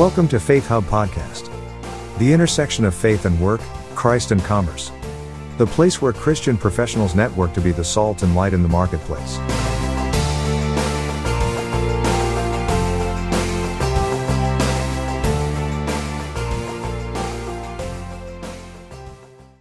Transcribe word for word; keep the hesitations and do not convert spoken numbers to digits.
Welcome to FaithHUB Podcast, the intersection of faith and work, Christ and commerce, the place where Christian professionals network to be the salt and light in the marketplace.